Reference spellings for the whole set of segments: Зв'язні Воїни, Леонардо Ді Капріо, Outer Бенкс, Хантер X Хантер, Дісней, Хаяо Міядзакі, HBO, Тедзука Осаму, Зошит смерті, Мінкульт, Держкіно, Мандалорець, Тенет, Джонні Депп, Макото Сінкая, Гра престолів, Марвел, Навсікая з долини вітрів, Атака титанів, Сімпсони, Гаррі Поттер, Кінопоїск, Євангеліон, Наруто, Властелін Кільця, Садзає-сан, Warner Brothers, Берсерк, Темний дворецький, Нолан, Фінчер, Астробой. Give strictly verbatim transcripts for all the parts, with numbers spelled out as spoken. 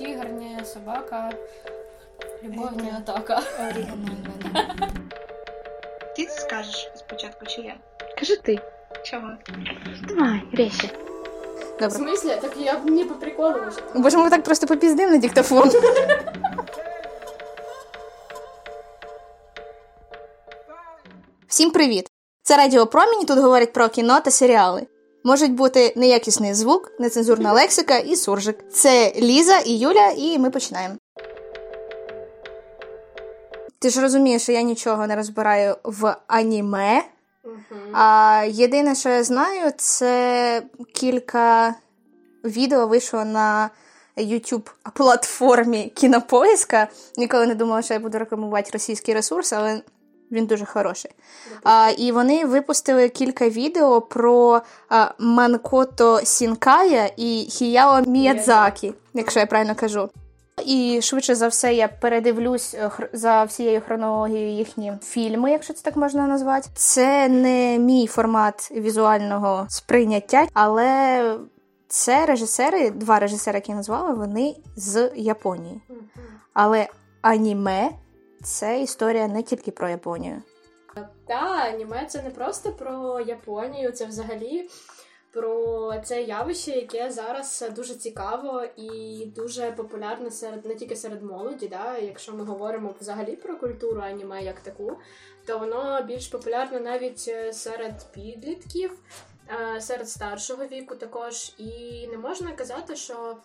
тигр, собака, любовная атака. Ти скажеш спочатку, чи я? Кажи ти. Чого? Давай, речі. Добре. В смислі? Так я б не по приколу. Боже, ми так просто попіздим на диктофон. Всім привіт! Це Радіо Промінь, тут говорять про кіно та серіали. Можуть бути неякісний звук, нецензурна лексика і суржик. Це Ліза і Юля, і ми починаємо. Ти ж розумієш, що я нічого не розбираю в аніме. Uh-huh. А єдине, що я знаю, це кілька відео вийшло на YouTube-платформі Кінопоїска. Ніколи не думала, що я буду рекламувати російський ресурс, але він дуже хороший. Uh-huh. А, і вони випустили кілька відео про а, Макото Сінкая і Хаяо Міядзакі, якщо я правильно кажу. І швидше за все я передивлюсь за всією хронологією їхні фільми, якщо це так можна назвати. Це не мій формат візуального сприйняття, але це режисери, два режисери, які я назвала, вони з Японії. Але аніме – це історія не тільки про Японію. Та, аніме – це не просто про Японію, це взагалі про це явище, яке зараз дуже цікаво і дуже популярне серед, не тільки серед молоді, да? Якщо ми говоримо взагалі про культуру аніме як таку, то воно більш популярне навіть серед підлітків, серед старшого віку також. І не можна казати, що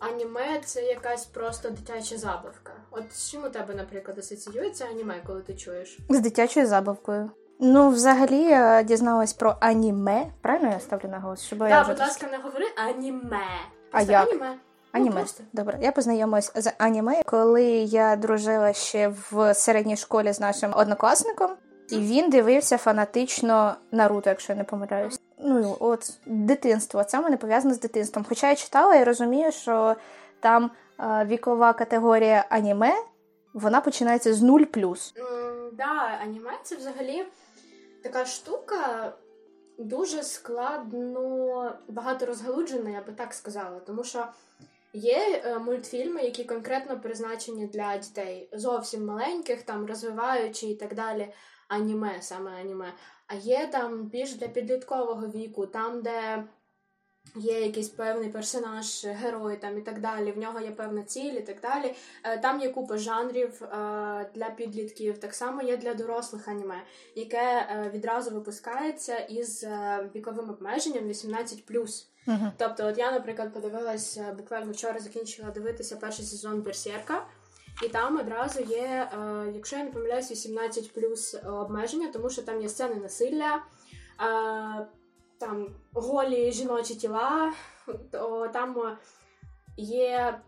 аніме – це якась просто дитяча забавка. От з чим у тебе, наприклад, асоціюється аніме, коли ти чуєш? З дитячою забавкою. Ну, взагалі, я дізналась про аніме. Правильно я ставлю наголос? Щоб да, я будь ласка, не говори аніме. А просто як? Аніме. Аніме. Ну, добре, я познайомилась з аніме, коли я дружила ще в середній школі з нашим однокласником. І він дивився фанатично Наруто, якщо я не помиляюсь. Ну, от, дитинство. Це мене пов'язано з дитинством. Хоча я читала і розумію, що там е, вікова категорія аніме, вона починається з нуль плюс. Mm, да, аніме це взагалі така штука дуже складно, багато розгалуджена, я би так сказала, тому що є е, мультфільми, які конкретно призначені для дітей, зовсім маленьких, там, розвиваючі і так далі, аніме, саме аніме, а є там більш для підліткового віку, там, де є якийсь певний персонаж, герой там і так далі, в нього є певна ціль і так далі. Там є купа жанрів для підлітків, так само є для дорослих аніме, яке відразу випускається із віковим обмеженням вісімнадцять плюс. Uh-huh. Тобто, от я, наприклад, подивилась, буквально вчора закінчила дивитися перший сезон «Берсерка», і там одразу є, якщо я не помиляюсь, вісімнадцять плюс обмеження, тому що там є сцени насилля, там голі жіночі тіла, то там є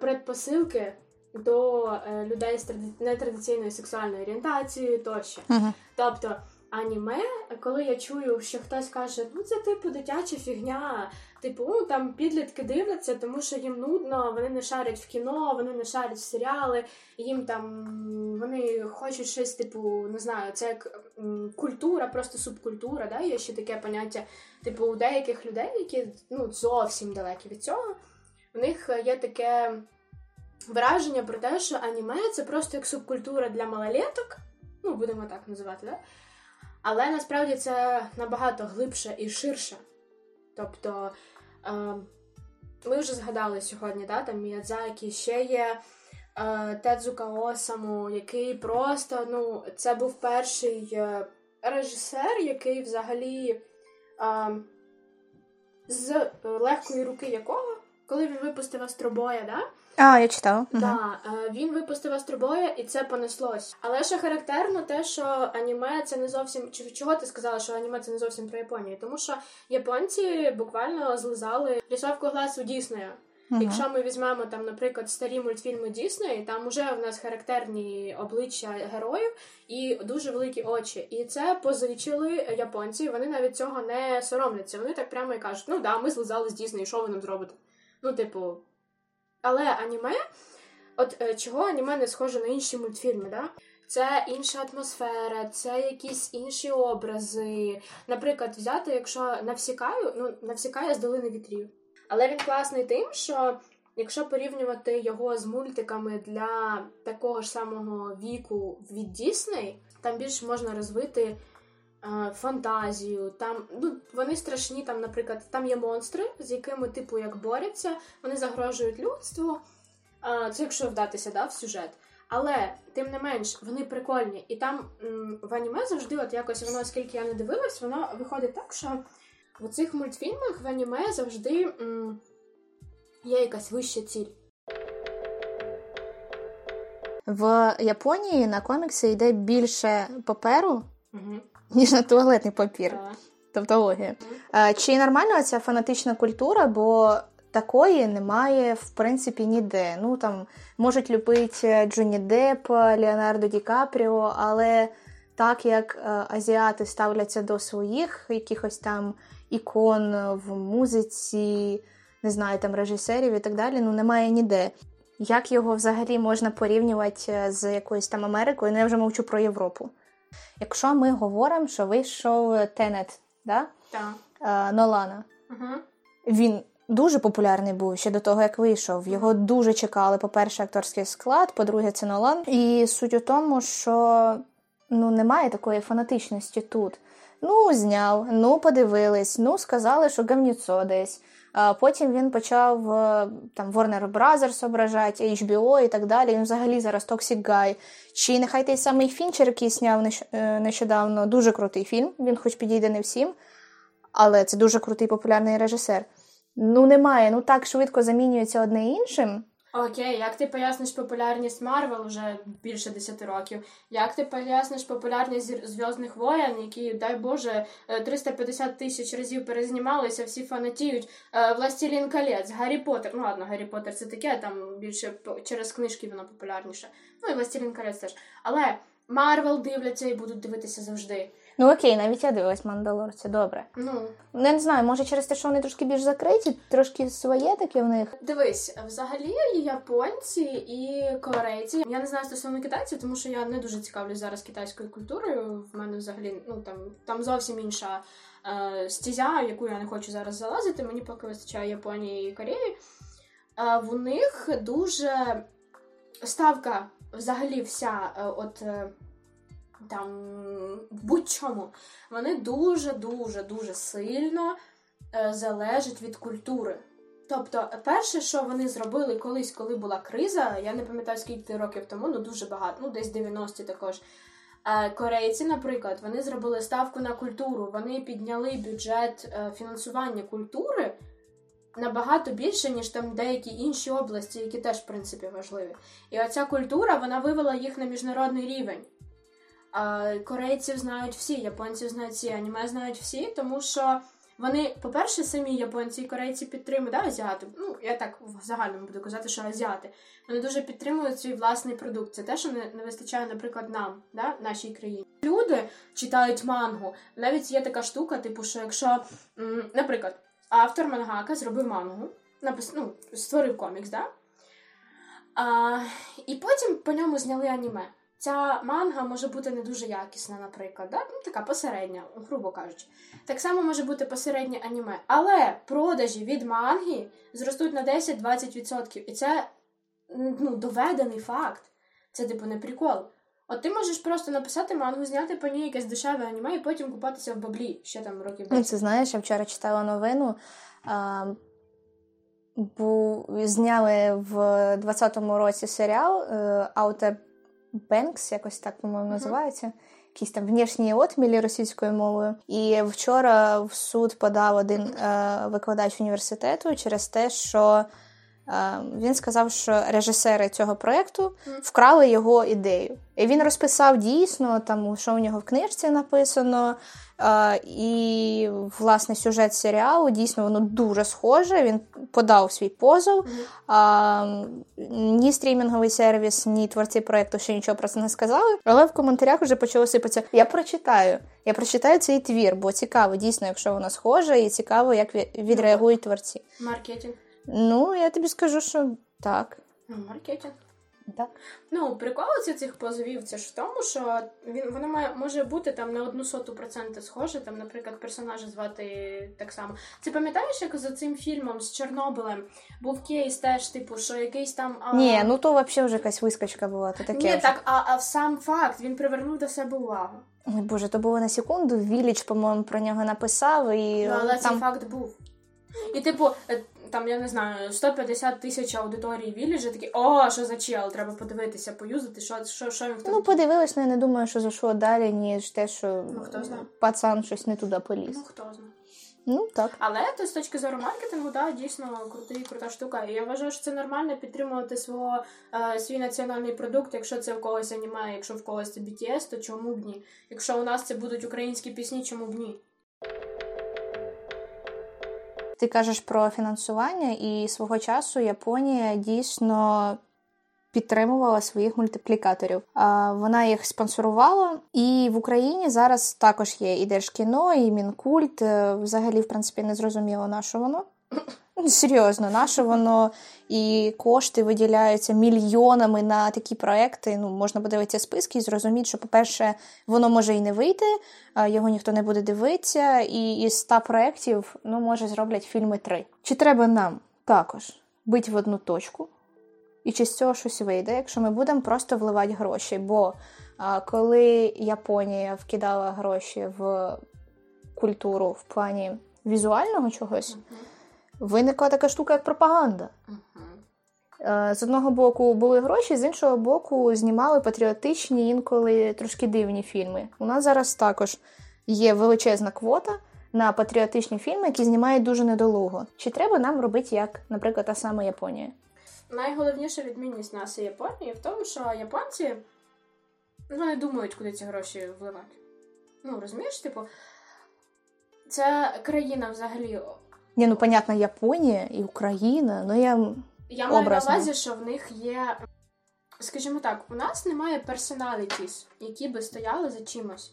предпосилки до людей з нетрадиційною сексуальною орієнтацією тощо. Uh-huh. Тобто аніме, коли я чую, що хтось каже, ну це типу дитяча фігня, типу ну, там підлітки дивляться, тому що їм нудно, вони не шарять в кіно, вони не шарять в серіали, їм там, вони хочуть щось типу, не знаю, це як культура, просто субкультура, да? Є ще таке поняття, типу у деяких людей, які ну, зовсім далекі від цього, в них є таке враження про те, що аніме це просто як субкультура для малолеток, ну будемо так називати, да? Але насправді це набагато глибше і ширше. Тобто, е, ми вже згадали сьогодні, да, там Міядзакі, ще є е, Тедзука Осаму, який просто, ну, це був перший режисер, який взагалі е, з легкої руки якого, коли він випустив «Астробоя», да? А, я читала. Так, да, угу. Він випустив «Астробоя» і це понеслось. Але ще характерно те, що аніме це не зовсім... Чого ти сказала, що аніме це не зовсім про Японію? Тому що японці буквально злизали рисовку глаз у Діснея. Угу. Якщо ми візьмемо, там, наприклад, старі мультфільми Діснея, там уже в нас характерні обличчя героїв і дуже великі очі. І це позичили японці, вони навіть цього не соромляться. Вони так прямо і кажуть, ну да, ми злизали з Діснею, що ви нам зробите? Ну, типу... Але аніме, от чого аніме не схоже на інші мультфільми, да? Це інша атмосфера, це якісь інші образи. Наприклад, взяти, якщо Навсікаю, ну, Навсікая з долини вітрів. Але він класний тим, що Якщо порівнювати його з мультиками для такого ж самого віку від Disney, там більше можна розвити е, фантазію. Там, ну, вони страшні, там, наприклад, там є монстри, з якими, типу, як борються, вони загрожують людству. Е, це якщо вдатися, да, в сюжет. Але, тим не менш, вони прикольні. І там м, в аніме завжди, от якось воно, оскільки я не дивилась, воно виходить так, що в цих мультфільмах в аніме завжди м, є якась вища ціль. В Японії на комікси йде більше паперу, угу, ніж на туалетний папір. Да. Тавтологія. Угу. Чи нормальна ця фанатична культура, бо такої немає, в принципі, ніде. Ну, там, можуть любити Джонні Деппа, Леонардо Ді Капріо, але так, як азіати ставляться до своїх якихось там ікон в музиці, не знаю, там, режисерів і так далі, ну, немає ніде. Як його взагалі можна порівнювати з якоюсь там Америкою? Ну, я вже мовчу про Європу. Якщо ми говоримо, що вийшов Тенет, да? Так. Да. Нолана. Угу. Він дуже популярний був ще до того, як вийшов. Його дуже чекали, по-перше, акторський склад, по-друге, це Нолан. І суть у тому, що, ну, немає такої фанатичності тут. Ну, зняв, ну, подивились, ну, сказали, що гамніцо десь. А потім він почав там Warner Brothers ображати, ейч бі о і так далі. Він взагалі зараз Toxic Guy. Чи нехай той самий Фінчер, який сняв нещодавно, дуже крутий фільм, він хоч підійде не всім, але це дуже крутий популярний режисер. Ну, немає, ну так швидко замінюється одне іншим. Окей, як ти поясниш популярність Марвел вже більше десять років? Як ти поясниш популярність «Зв'язних воїн», які, дай Боже, триста п'ятдесят тисяч разів перезнімалися, всі фанатіють? «Властелін Кільця», «Гаррі Поттер», ну ладно, «Гаррі Поттер» це таке, там більше через книжки воно популярніше. Ну і «Властелін Кільця» теж. Але Марвел дивляться і будуть дивитися завжди. Ну окей, навіть я дивилась «Мандалорця», добре. Ну, я не знаю, може через те, що вони трошки більш закриті, трошки своє таке в них. Дивись, взагалі японці і корейці. Я не знаю стосовно китайців, тому що я не дуже цікавлюсь зараз китайською культурою. В мене взагалі, ну, там, там зовсім інша е, стезя, яку я не хочу зараз залазити. Мені поки вистачає Японії і Кореї. Е, в них дуже ставка взагалі вся е, от... Е, там, будь-чому. Вони дуже-дуже-дуже сильно е, залежать від культури. Тобто, перше, що вони зробили колись, коли була криза, я не пам'ятаю, скільки років тому, ну, дуже багато, ну, десь дев'яності також. Е, корейці, наприклад, вони зробили ставку на культуру, вони підняли бюджет е, фінансування культури набагато більше, ніж там деякі інші області, які теж, в принципі, важливі. І оця культура, вона вивела їх на міжнародний рівень. Корейців знають всі, японців знають всі, аніме знають всі, тому що вони, по-перше, самі японці і корейці підтримують, да, азіати, ну, я так в загальному буду казати, що азіати, вони дуже підтримують свій власний продукт, це те, що не вистачає, наприклад, нам, да, нашій країні. Люди читають мангу, навіть є така штука, типу, що якщо, наприклад, автор мангака зробив мангу, напис... ну, створив комікс, да, а, і потім по ньому зняли аніме. Ця манга може бути не дуже якісна, наприклад, да? Ну, така посередня, грубо кажучи. Так само може бути посереднє аніме. Але продажі від манги зростуть на десять-двадцять відсотків. І це, ну, доведений факт. Це, типу, не прикол. От ти можеш просто написати мангу, зняти по ній якесь дешеве аніме і потім купатися в баблі. Ще там років десять. Ну, це, знаєш, я вчора читала новину, а... бо зняли в двадцятому році серіал «Outer Бенкс», якось так, по-моєму, uh-huh. називається. Якісь там внешні отмілі російською мовою. І вчора в суд подав один е- викладач університету через те, що е- він сказав, що режисери цього проєкту uh-huh. вкрали його ідею. І він розписав дійсно, там, що у нього в книжці написано. Е- і, власне, сюжет серіалу, дійсно, воно дуже схоже. Він подав свій позов. Uh-huh. Е- Ні стрімінговий сервіс, ні творці проєкту ще нічого про це не сказали, але в коментарях вже почало сипатися. Я прочитаю, я прочитаю цей твір, бо цікаво, дійсно, якщо воно схоже, і цікаво, як відреагують творці. Маркетинг. Ну, я тобі скажу, що так. Маркетинг. так? Ну, прикол цих позовів, це ж в тому, що він, воно має, може бути там на одну соту процента схоже, там, наприклад, персонажа звати так само. Ти пам'ятаєш, як за цим фільмом з Чорнобилем був кейс теж, типу, що якийсь там... А... Ні, ну то взагалі вже якась вискочка була. То таке. Ні, так, а, а сам факт, він привернув до себе увагу. Ой, Боже, то було на секунду, Віліч, по-моєму, про нього написав і... Ну, але там... цей факт був. І, типу, там, я не знаю, сто п'ятдесят тисяч аудиторії Віліджа такі, о, що за чел, треба подивитися, поюзати, що, що, що він хто... Ну, подивилась, але я не думаю, що зайшло далі, ніж те, що ну, хто знає. Пацан щось не туди поліз. Ну, хто знає. Ну, так. Але то, з точки зору маркетингу, да, дійсно крутий, крута штука. І я вважаю, що це нормально підтримувати свого, е, свій національний продукт, якщо це в когось аніме, якщо в когось це бі ті ес, то чому б ні? Якщо у нас це будуть українські пісні, чому б ні? Ти кажеш про фінансування, і свого часу Японія дійсно підтримувала своїх мультиплікаторів. Вона їх спонсорувала, і в Україні зараз також є і Держкіно, і Мінкульт. Взагалі, в принципі, не зрозуміло, на що воно. Серйозно, на що воно. І кошти виділяються мільйонами на такі проекти. Ну, можна подивитися списки і зрозуміти, що, по-перше, воно може і не вийти, його ніхто не буде дивитися, і із ста проєктів, ну, може, зроблять фільми три. Чи треба нам також бити в одну точку? І чи з цього щось вийде, якщо ми будемо просто вливати гроші? Бо а, коли Японія вкидала гроші в культуру в плані візуального чогось, виникла така штука, як пропаганда. Uh-huh. З одного боку були гроші, з іншого боку знімали патріотичні, інколи трошки дивні фільми. У нас зараз також є величезна квота на патріотичні фільми, які знімають дуже недолуго. Чи треба нам робити, як, наприклад, та сама Японія? Найголовніша відмінність нас і Японії в тому, що японці не думають, куди ці гроші вливати. Ну, розумієш, типу, це країна взагалі... Ні, ну, понятно, Японія і Україна, ну, я образно. Я маю на увазі, що в них є, скажімо так, у нас немає персоналітіс, які би стояли за чимось.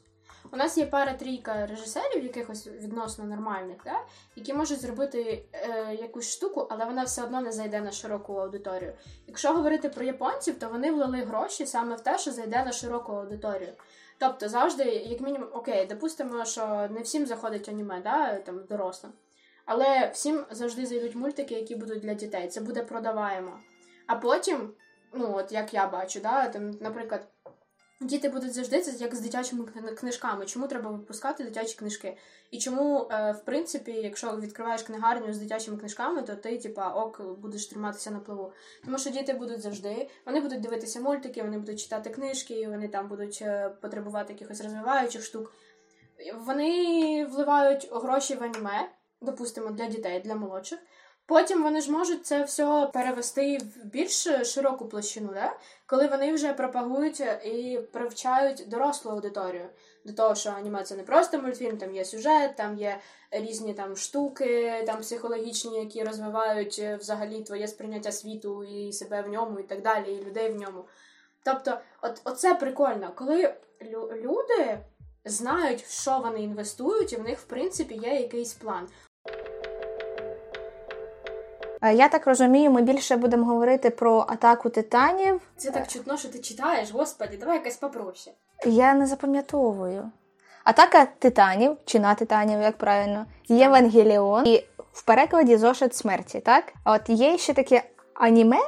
У нас є пара-трійка режисерів, якихось відносно нормальних, да? Які можуть зробити е, якусь штуку, але вона все одно не зайде на широку аудиторію. Якщо говорити про японців, то вони влили гроші саме в те, що зайде на широку аудиторію. Тобто завжди, як мінімум, окей, допустимо, що не всім заходить аніме, да? Там, дорослим. Але всім завжди зайдуть мультики, які будуть для дітей. Це буде продаваємо. А потім, ну от як я бачу, да, там, наприклад, діти будуть завжди це як з дитячими книжками. Чому треба випускати дитячі книжки? І чому, е, в принципі, якщо відкриваєш книгарню з дитячими книжками, то ти, типа, ок, будеш триматися на плаву. Тому що діти будуть завжди, вони будуть дивитися мультики, вони будуть читати книжки, вони там будуть е, потребувати якихось розвиваючих штук. Вони вливають гроші в аніме, допустимо, для дітей, для молодших. Потім вони ж можуть це все перевести в більш широку площину, да? Коли вони вже пропагують і привчають дорослу аудиторію. До того, що аніме це не просто мультфільм, там є сюжет, там є різні там штуки, там психологічні, які розвивають взагалі твоє сприйняття світу і себе в ньому, і так далі, і людей в ньому. Тобто, от, оце прикольно, коли лю- люди знають, в що вони інвестують, і в них, в принципі, є якийсь план. Я так розумію, ми більше будемо говорити про атаку титанів. Це так чутно, що ти читаєш, господи, давай якась попроще. Я не запам'ятовую. Атака титанів, чи на титанів, як правильно, Євангеліон і в перекладі Зошит смерті, так? А от є ще таке аніме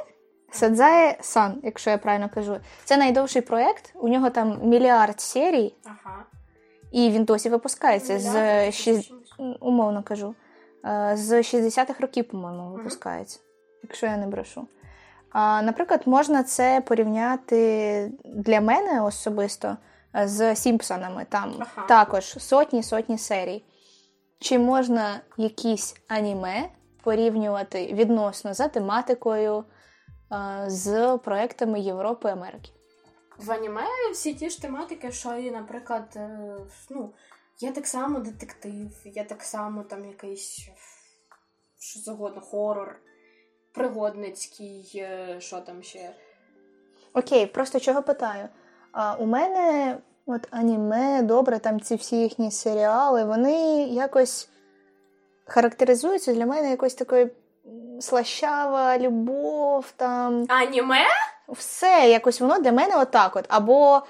Садзає-сан, якщо я правильно кажу. Це найдовший проєкт, у нього там мільярд серій, ага. І він досі випускається, мільярд, з шість... умовно кажу. З шістдесятих років, по-моєму, випускається, mm-hmm. якщо я не брешу. А, наприклад, можна це порівняти для мене особисто з «Сімпсонами». Там ага. також сотні-сотні серій. Чи можна якісь аніме порівнювати відносно за тематикою з проектами Європи і Америки? В аніме всі ті ж тематики, що і, наприклад, ну... Я так само детектив, я так само там якийсь, що завгодно, хорор, пригодницький, що там ще. Окей, просто чого питаю. А, у мене от аніме, добре, там ці всі їхні серіали, вони якось характеризуються для мене якось такою слащава любов, там... Аніме? все якось воно для мене отак от. Або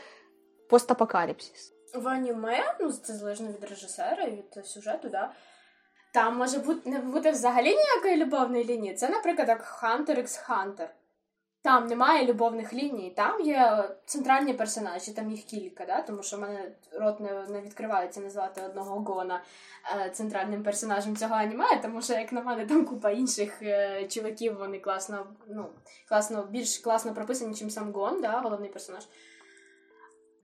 постапокаліпсис. В аніме, ну це залежно від режисера і від сюжету, да? Там може бути, не бути взагалі ніякої любовної лінії. Це, наприклад, як Хантер X Хантер. Там немає любовних ліній, там є центральні персонажі, там їх кілька, да? Тому що в мене рот не, не відкривається назвати одного Гона е, центральним персонажем цього аніме, тому що, як на мене, там купа інших е, чоловіків, вони класно, ну, класно, більш класно прописані, чим сам Гон, да? Головний персонаж.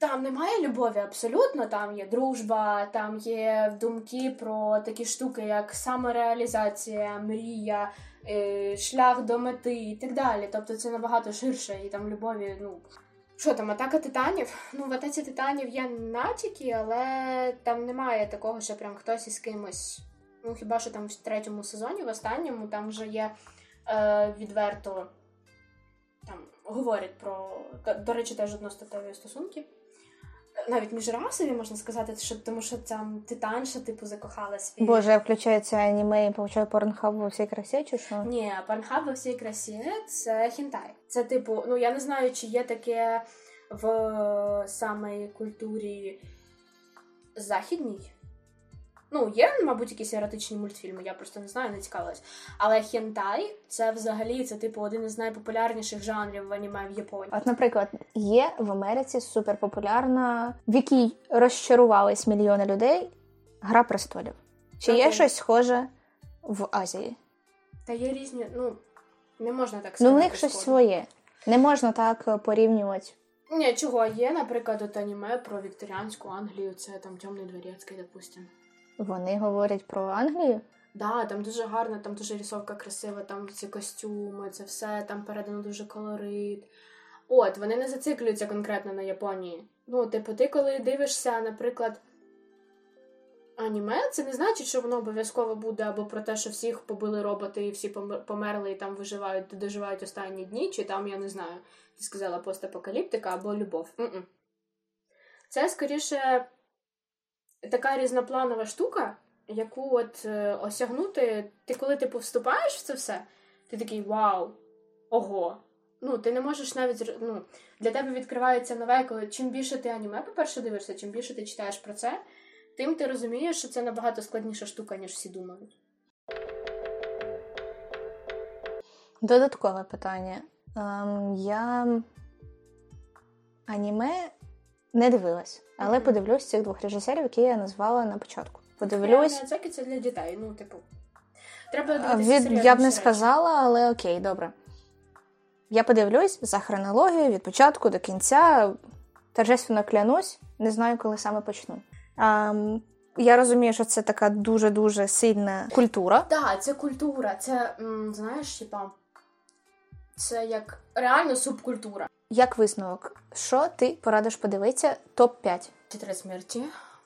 Там немає любові абсолютно, там є дружба, там є думки про такі штуки, як самореалізація, мрія, шлях до мети і так далі. Тобто це набагато ширше, і там любові, ну... Що там, Атака титанів? Ну, в Атаці титанів є натяки, але там немає такого, що прям хтось із кимось... Ну, хіба що там в третьому сезоні, в останньому, там вже є е, відверто... Там говорять про... До, до речі, теж одностатеві стосунки. Навіть міжрасові, можна сказати, що, тому що там титанша, типу, закохалась. І... Боже, включається аніме і получає порнхаб во всій красі, чи що? Ні, порнхаб во всій красі – це хентай. Це, типу, ну, я не знаю, чи є таке в самій культурі західній. Ну, є, мабуть, якісь еротичні мультфільми, я просто не знаю, не цікавилась. Але хентай – це взагалі, це, типу, один із найпопулярніших жанрів в аніме в Японії. От, наприклад, є в Америці суперпопулярна, в якій розчарувались мільйони людей, «Гра престолів». Чи okay. є щось схоже в Азії? Та є різні, ну, не можна так сказати. Ну, в них щось своє. Не можна так порівнювати. Ні, чого є, наприклад, от аніме про вікторіанську Англію, це там «Темний дворецький», допустимо. Вони говорять про Англію? Так, да, там дуже гарно, там дуже рисовка красива, там ці костюми, це все, там передано дуже колорит. От, вони не зациклюються конкретно на Японії. Ну, типу, ти коли дивишся, наприклад, аніме, це не значить, що воно обов'язково буде або про те, що всіх побили роботи і всі померли і там виживають, доживають останні дні, чи там, я не знаю, ти сказала постапокаліптика або любов. Mm-mm. Це, скоріше... Така різнопланова штука, яку от е, осягнути, ти коли типу вступаєш в це все, ти такий вау, ого. Ну, ти не можеш навіть, ну, для тебе відкривається нове, коли чим більше ти аніме, по-перше, дивишся, чим більше ти читаєш про це, тим ти розумієш, що це набагато складніша штука, ніж всі думають. Додаткове питання. Ем, я аніме не дивилась. Але mm-hmm. подивлюсь цих двох режисерів, які я назвала на початку. Подивлюсь... Міядзакі – це для дітей, ну, типу... Треба дивитися серйозно. Я б не сказала, але окей, добре. Я подивлюсь за хронологією від початку до кінця. Торжественно клянусь, не знаю, коли саме почну. А, я розумію, що це така дуже-дуже сильна культура. Так, це культура. Це, м, знаєш, типа... Це як реально субкультура. Як висновок, що ти порадиш подивитися топ п'ять? «Тетра смерті»,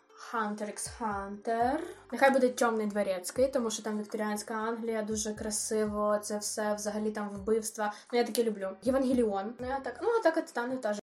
«Хантер X Хантер», нехай буде «Темний дворецький», тому що там вікторіанська Англія, дуже красиво, це все, взагалі там вбивства. Ну, я таке люблю. «Євангеліон», ну, я так, ну, «Атака титанів» теж.